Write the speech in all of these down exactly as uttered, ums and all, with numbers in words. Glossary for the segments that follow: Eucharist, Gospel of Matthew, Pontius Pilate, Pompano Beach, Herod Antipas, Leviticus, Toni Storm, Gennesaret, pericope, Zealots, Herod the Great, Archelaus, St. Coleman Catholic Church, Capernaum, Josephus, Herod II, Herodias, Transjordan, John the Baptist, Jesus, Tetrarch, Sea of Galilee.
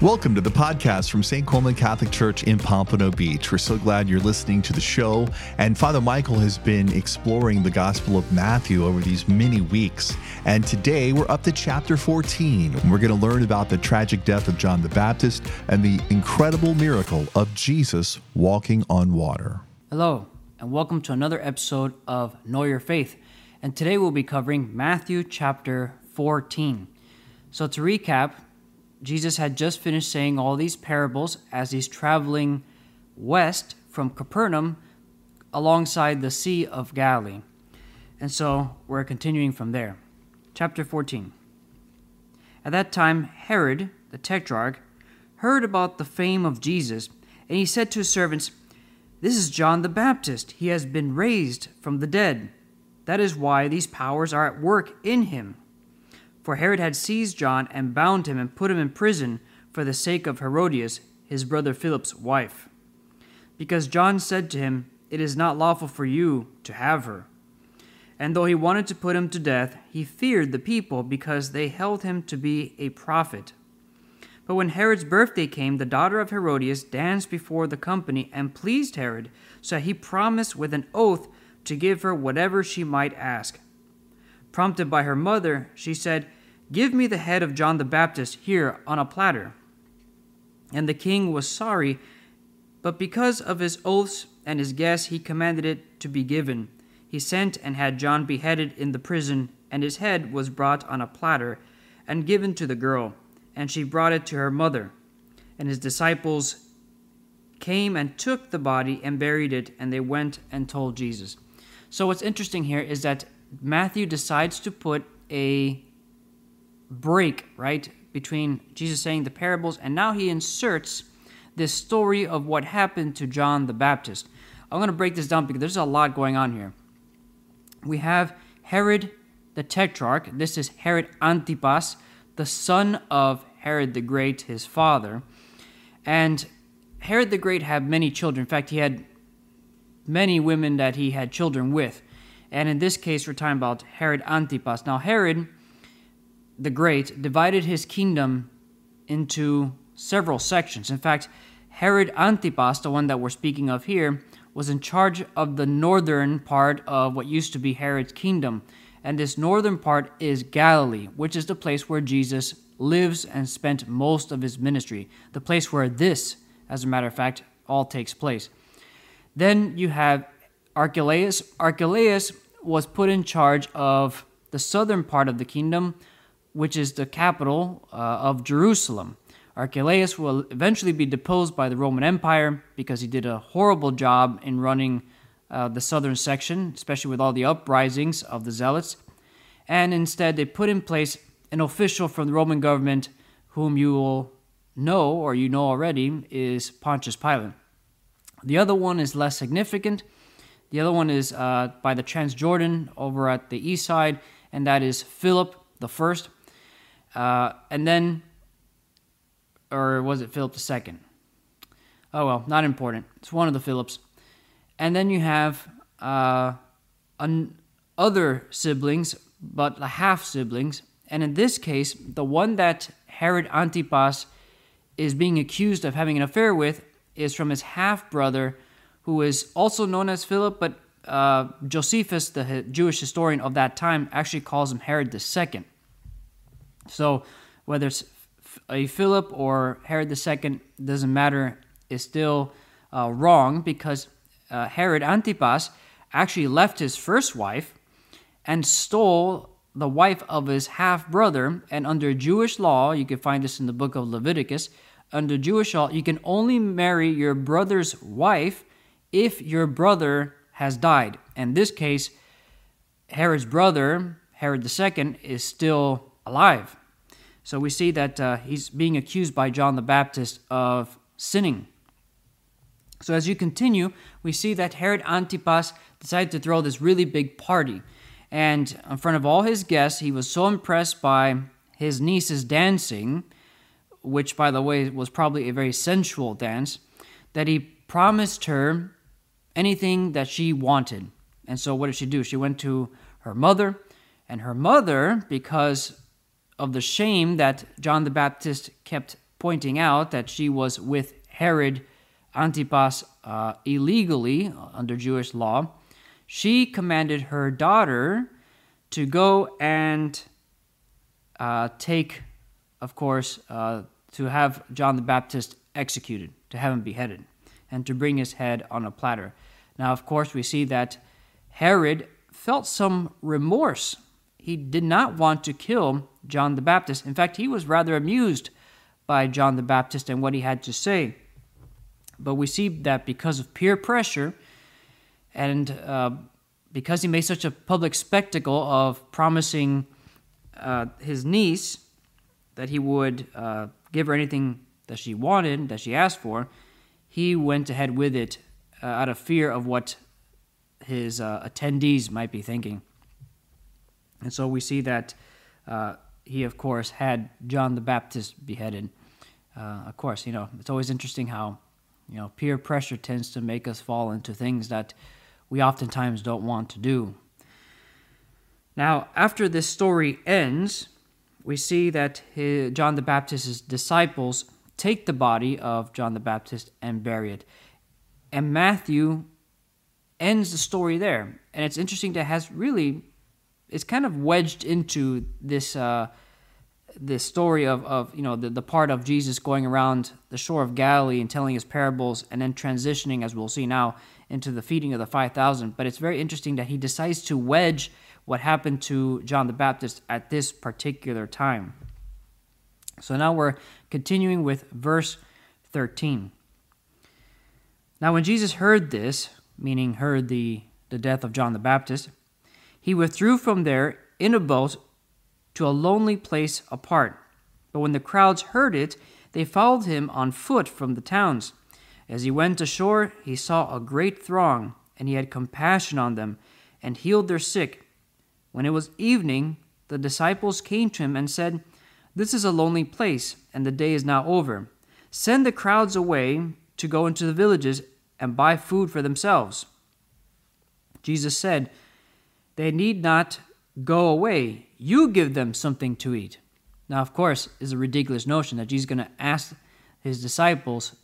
Welcome to the podcast from Saint Coleman Catholic Church in Pompano Beach. We're so glad you're listening to the show. And Father Michael has been exploring the Gospel of Matthew over these many weeks. And today we're up to chapter fourteen. We're going to learn about the tragic death of John the Baptist and the incredible miracle of Jesus walking on water. Hello, and welcome to another episode of Know Your Faith. And today we'll be covering Matthew chapter fourteen. So to recap, Jesus had just finished saying all these parables as he's traveling west from Capernaum alongside the Sea of Galilee. And so we're continuing from there. Chapter fourteen. At that time, Herod, the Tetrarch, heard about the fame of Jesus, and he said to his servants, "This is John the Baptist. He has been raised from the dead. That is why these powers are at work in him." For Herod had seized John and bound him and put him in prison for the sake of Herodias, his brother Philip's wife. Because John said to him, "It is not lawful for you to have her." And though he wanted to put him to death, he feared the people because they held him to be a prophet. But when Herod's birthday came, the daughter of Herodias danced before the company and pleased Herod, so he promised with an oath to give her whatever she might ask. Prompted by her mother, she said, "Give me the head of John the Baptist here on a platter." And the king was sorry, but because of his oaths and his guests, he commanded it to be given. He sent and had John beheaded in the prison, and his head was brought on a platter and given to the girl, and she brought it to her mother. And his disciples came and took the body and buried it, and they went and told Jesus. So what's interesting here is that Matthew decides to put a break, right, between Jesus saying the parables, and now he inserts this story of what happened to John the Baptist. I'm going to break this down because there's a lot going on here. We have Herod the Tetrarch. This is Herod Antipas, the son of Herod the Great, his father. And Herod the Great had many children. In fact, he had many women that he had children with. And in this case, we're talking about Herod Antipas. Now, Herod the Great divided his kingdom into several sections. In fact, Herod Antipas, the one that we're speaking of here, was in charge of the northern part of what used to be Herod's kingdom. And this northern part is Galilee, which is the place where Jesus lives and spent most of his ministry. The place where this, as a matter of fact, all takes place. Then you have Archelaus. Archelaus was put in charge of the southern part of the kingdom, which is the capital uh, of Jerusalem. Archelaus will eventually be deposed by the Roman Empire because he did a horrible job in running uh, the southern section, especially with all the uprisings of the Zealots. And instead, they put in place an official from the Roman government whom you will know, or you know already, is Pontius Pilate. The other one is less significant. The other one is uh, by the Transjordan over at the east side, and that is Philip the First, uh, and then, or was it Philip the Second? Oh well, not important. It's one of the Philips. And then you have uh, an, other siblings, but the half siblings, and in this case, the one that Herod Antipas is being accused of having an affair with is from his half brother, who is also known as Philip, but uh, Josephus, the Jewish historian of that time, actually calls him Herod the Second. So whether it's a Philip or Herod the Second, doesn't matter, is still uh, wrong because uh, Herod Antipas actually left his first wife and stole the wife of his half-brother, and under Jewish law, you can find this in the book of Leviticus, under Jewish law, you can only marry your brother's wife if your brother has died. In this case, Herod's brother, Herod the Second, is still alive. So we see that uh, he's being accused by John the Baptist of sinning. So as you continue, we see that Herod Antipas decided to throw this really big party. And in front of all his guests, he was so impressed by his niece's dancing, which, by the way, was probably a very sensual dance, that he promised her anything that she wanted. And so what did she do? She went to her mother, and her mother, because of the shame that John the Baptist kept pointing out that she was with Herod Antipas uh, illegally under Jewish law, she commanded her daughter to go and uh, take, of course, uh, to have John the Baptist executed, to have him beheaded, and to bring his head on a platter. Now, of course, we see that Herod felt some remorse. He did not want to kill John the Baptist. In fact, he was rather amused by John the Baptist and what he had to say. But we see that because of peer pressure and uh, because he made such a public spectacle of promising uh, his niece that he would uh, give her anything that she wanted, that she asked for, he went ahead with it uh, out of fear of what his uh, attendees might be thinking. And so we see that uh, he, of course, had John the Baptist beheaded. Uh, of course, you know, it's always interesting how, you know, peer pressure tends to make us fall into things that we oftentimes don't want to do. Now, after this story ends, we see that his, John the Baptist's disciples take the body of John the Baptist and bury it. And Matthew ends the story there. And it's interesting that it has really... it's kind of wedged into this uh, this story of, of you know the, the part of Jesus going around the shore of Galilee and telling his parables and then transitioning, as we'll see now, into the feeding of the five thousand. But it's very interesting that he decides to wedge what happened to John the Baptist at this particular time. So now we're continuing with verse thirteen. Now when Jesus heard this, meaning heard the, the death of John the Baptist, he withdrew from there in a boat to a lonely place apart. But when the crowds heard it, they followed him on foot from the towns. As he went ashore, he saw a great throng, and he had compassion on them, and healed their sick. When it was evening, the disciples came to him and said, "This is a lonely place, and the day is now over. Send the crowds away to go into the villages and buy food for themselves." Jesus said, "They need not go away. You give them something to eat." Now, of course, is a ridiculous notion that Jesus is going to ask his disciples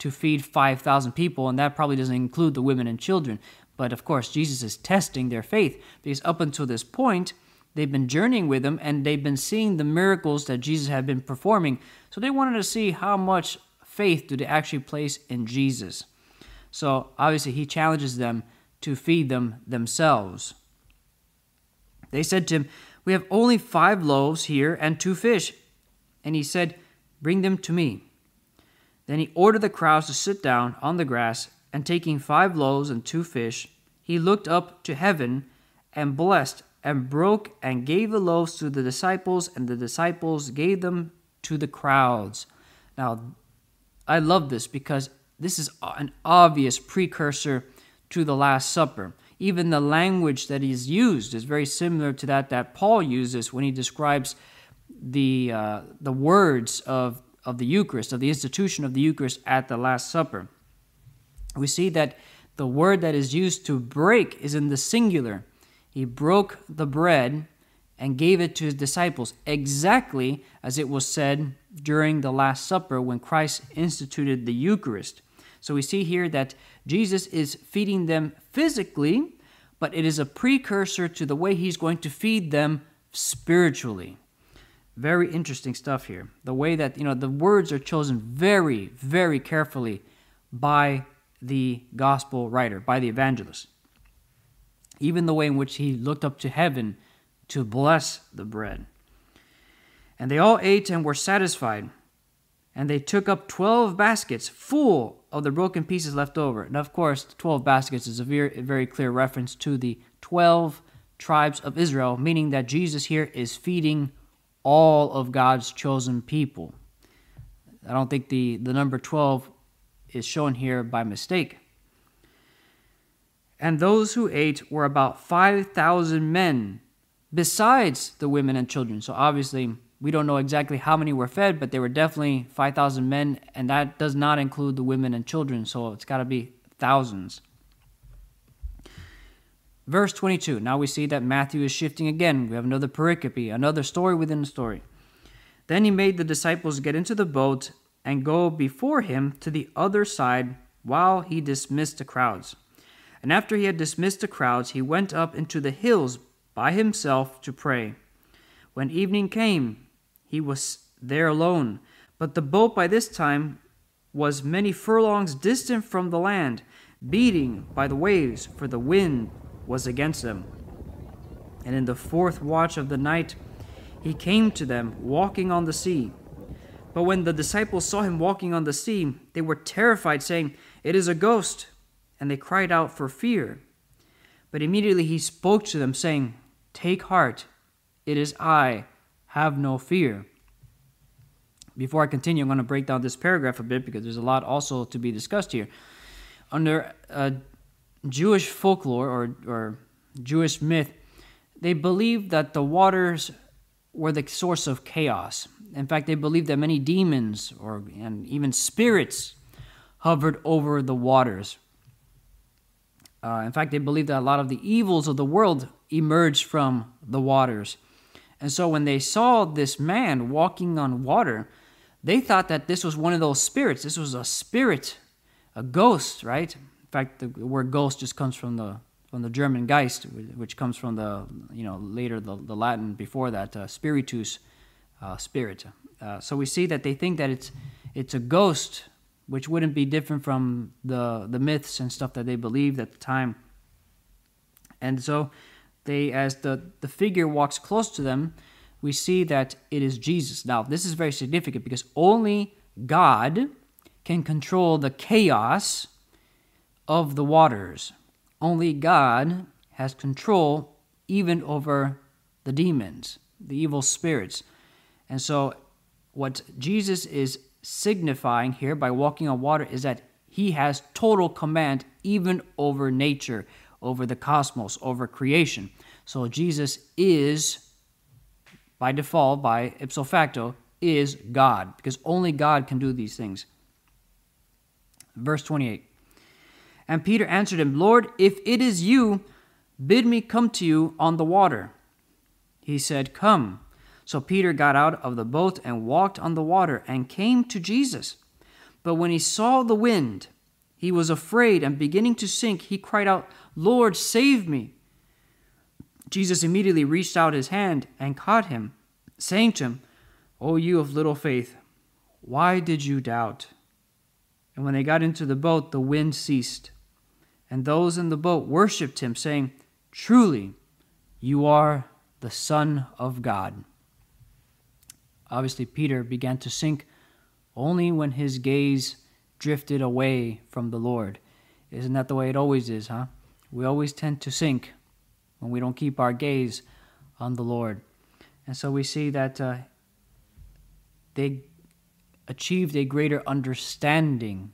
to feed five thousand people, and that probably doesn't include the women and children. But, of course, Jesus is testing their faith, because up until this point, they've been journeying with him, and they've been seeing the miracles that Jesus had been performing. So they wanted to see how much faith do they actually place in Jesus. So, obviously, he challenges them to feed them themselves. They said to him, "We have only five loaves here and two fish." And he said, "Bring them to me." Then he ordered the crowds to sit down on the grass, and taking five loaves and two fish, he looked up to heaven and blessed and broke and gave the loaves to the disciples, and the disciples gave them to the crowds. Now, I love this because this is an obvious precursor to the Last Supper. Even the language that is used is very similar to that that Paul uses when he describes the uh, the words of, of the Eucharist, of the institution of the Eucharist at the Last Supper. We see that the word that is used to break is in the singular. He broke the bread and gave it to his disciples, exactly as it was said during the Last Supper when Christ instituted the Eucharist. So we see here that Jesus is feeding them physically, but it is a precursor to the way he's going to feed them spiritually. Very interesting stuff here. The way that, you know, the words are chosen very, very carefully by the gospel writer, by the evangelist. Even the way in which he looked up to heaven to bless the bread. And they all ate and were satisfied. And they took up twelve baskets full of the broken pieces left over. And of course, twelve baskets is a very, very clear reference to the twelve tribes of Israel, meaning that Jesus here is feeding all of God's chosen people. I don't think the, the number twelve is shown here by mistake. And those who ate were about five thousand men, besides the women and children. So obviously, we don't know exactly how many were fed, but they were definitely five thousand men, and that does not include the women and children, so it's got to be thousands. Verse twenty-two, now we see that Matthew is shifting again. We have another pericope, another story within the story. Then he made the disciples get into the boat and go before him to the other side while he dismissed the crowds. And after he had dismissed the crowds, he went up into the hills by himself to pray. When evening came, he was there alone. But the boat by this time was many furlongs distant from the land, beating by the waves, for the wind was against them. And in the fourth watch of the night, he came to them, walking on the sea. But when the disciples saw him walking on the sea, they were terrified, saying, "It is a ghost." And they cried out for fear. But immediately he spoke to them, saying, "Take heart, it is I, have no fear." Before I continue, I'm going to break down this paragraph a bit because there's a lot also to be discussed here. Under uh, Jewish folklore or, or Jewish myth, they believed that the waters were the source of chaos. In fact, they believed that many demons or and even spirits hovered over the waters. Uh, in fact, they believed that a lot of the evils of the world emerged from the waters. And so when they saw this man walking on water, they thought that this was one of those spirits. This was a spirit, a ghost, right? In fact, the word ghost just comes from the from the German Geist, which comes from the, you know, later the, the Latin before that, uh, spiritus, uh, spirit. Uh, so we see that they think that it's it's a ghost, which wouldn't be different from the, the myths and stuff that they believed at the time. And so they, as the, the figure walks close to them, we see that it is Jesus. Now, this is very significant because only God can control the chaos of the waters. Only God has control even over the demons, the evil spirits. And so what Jesus is signifying here by walking on water is that he has total command even over nature, over the cosmos, over creation. So Jesus is, by default, by ipso facto, is God, because only God can do these things. Verse twenty-eight, "And Peter answered him, 'Lord, if it is you, bid me come to you on the water.' He said, 'Come.' So Peter got out of the boat and walked on the water and came to Jesus. But when he saw the wind, he was afraid, and beginning to sink, he cried out, 'Lord, save me.' Jesus immediately reached out his hand and caught him, saying to him, 'O you of little faith, why did you doubt?' And when they got into the boat, the wind ceased. And those in the boat worshipped him, saying, 'Truly, you are the Son of God.' Obviously, Peter began to sink only when his gaze drifted away from the Lord." Isn't that the way it always is, huh? We always tend to sink when we don't keep our gaze on the Lord. And so we see that uh, they achieved a greater understanding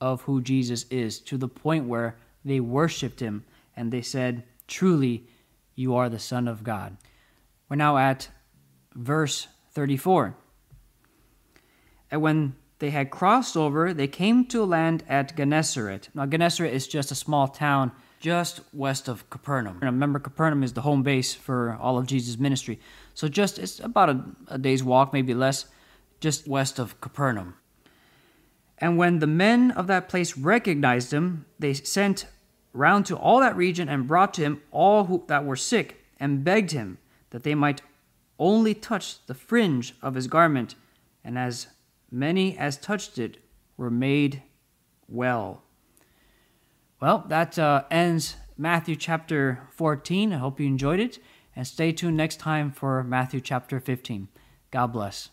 of who Jesus is to the point where they worshipped him and they said, "Truly, you are the Son of God." We're now at verse thirty-four. "And when they had crossed over, they came to land at Gennesaret." Now, Gennesaret is just a small town just west of Capernaum. Remember, Capernaum is the home base for all of Jesus' ministry. So just, it's about a, a day's walk, maybe less, just west of Capernaum. "And when the men of that place recognized him, they sent round to all that region and brought to him all who, that were sick, and begged him that they might only touched the fringe of his garment, and as many as touched it were made well." Well, that uh, ends Matthew chapter fourteen. I hope you enjoyed it, and stay tuned next time for Matthew chapter fifteen. God bless.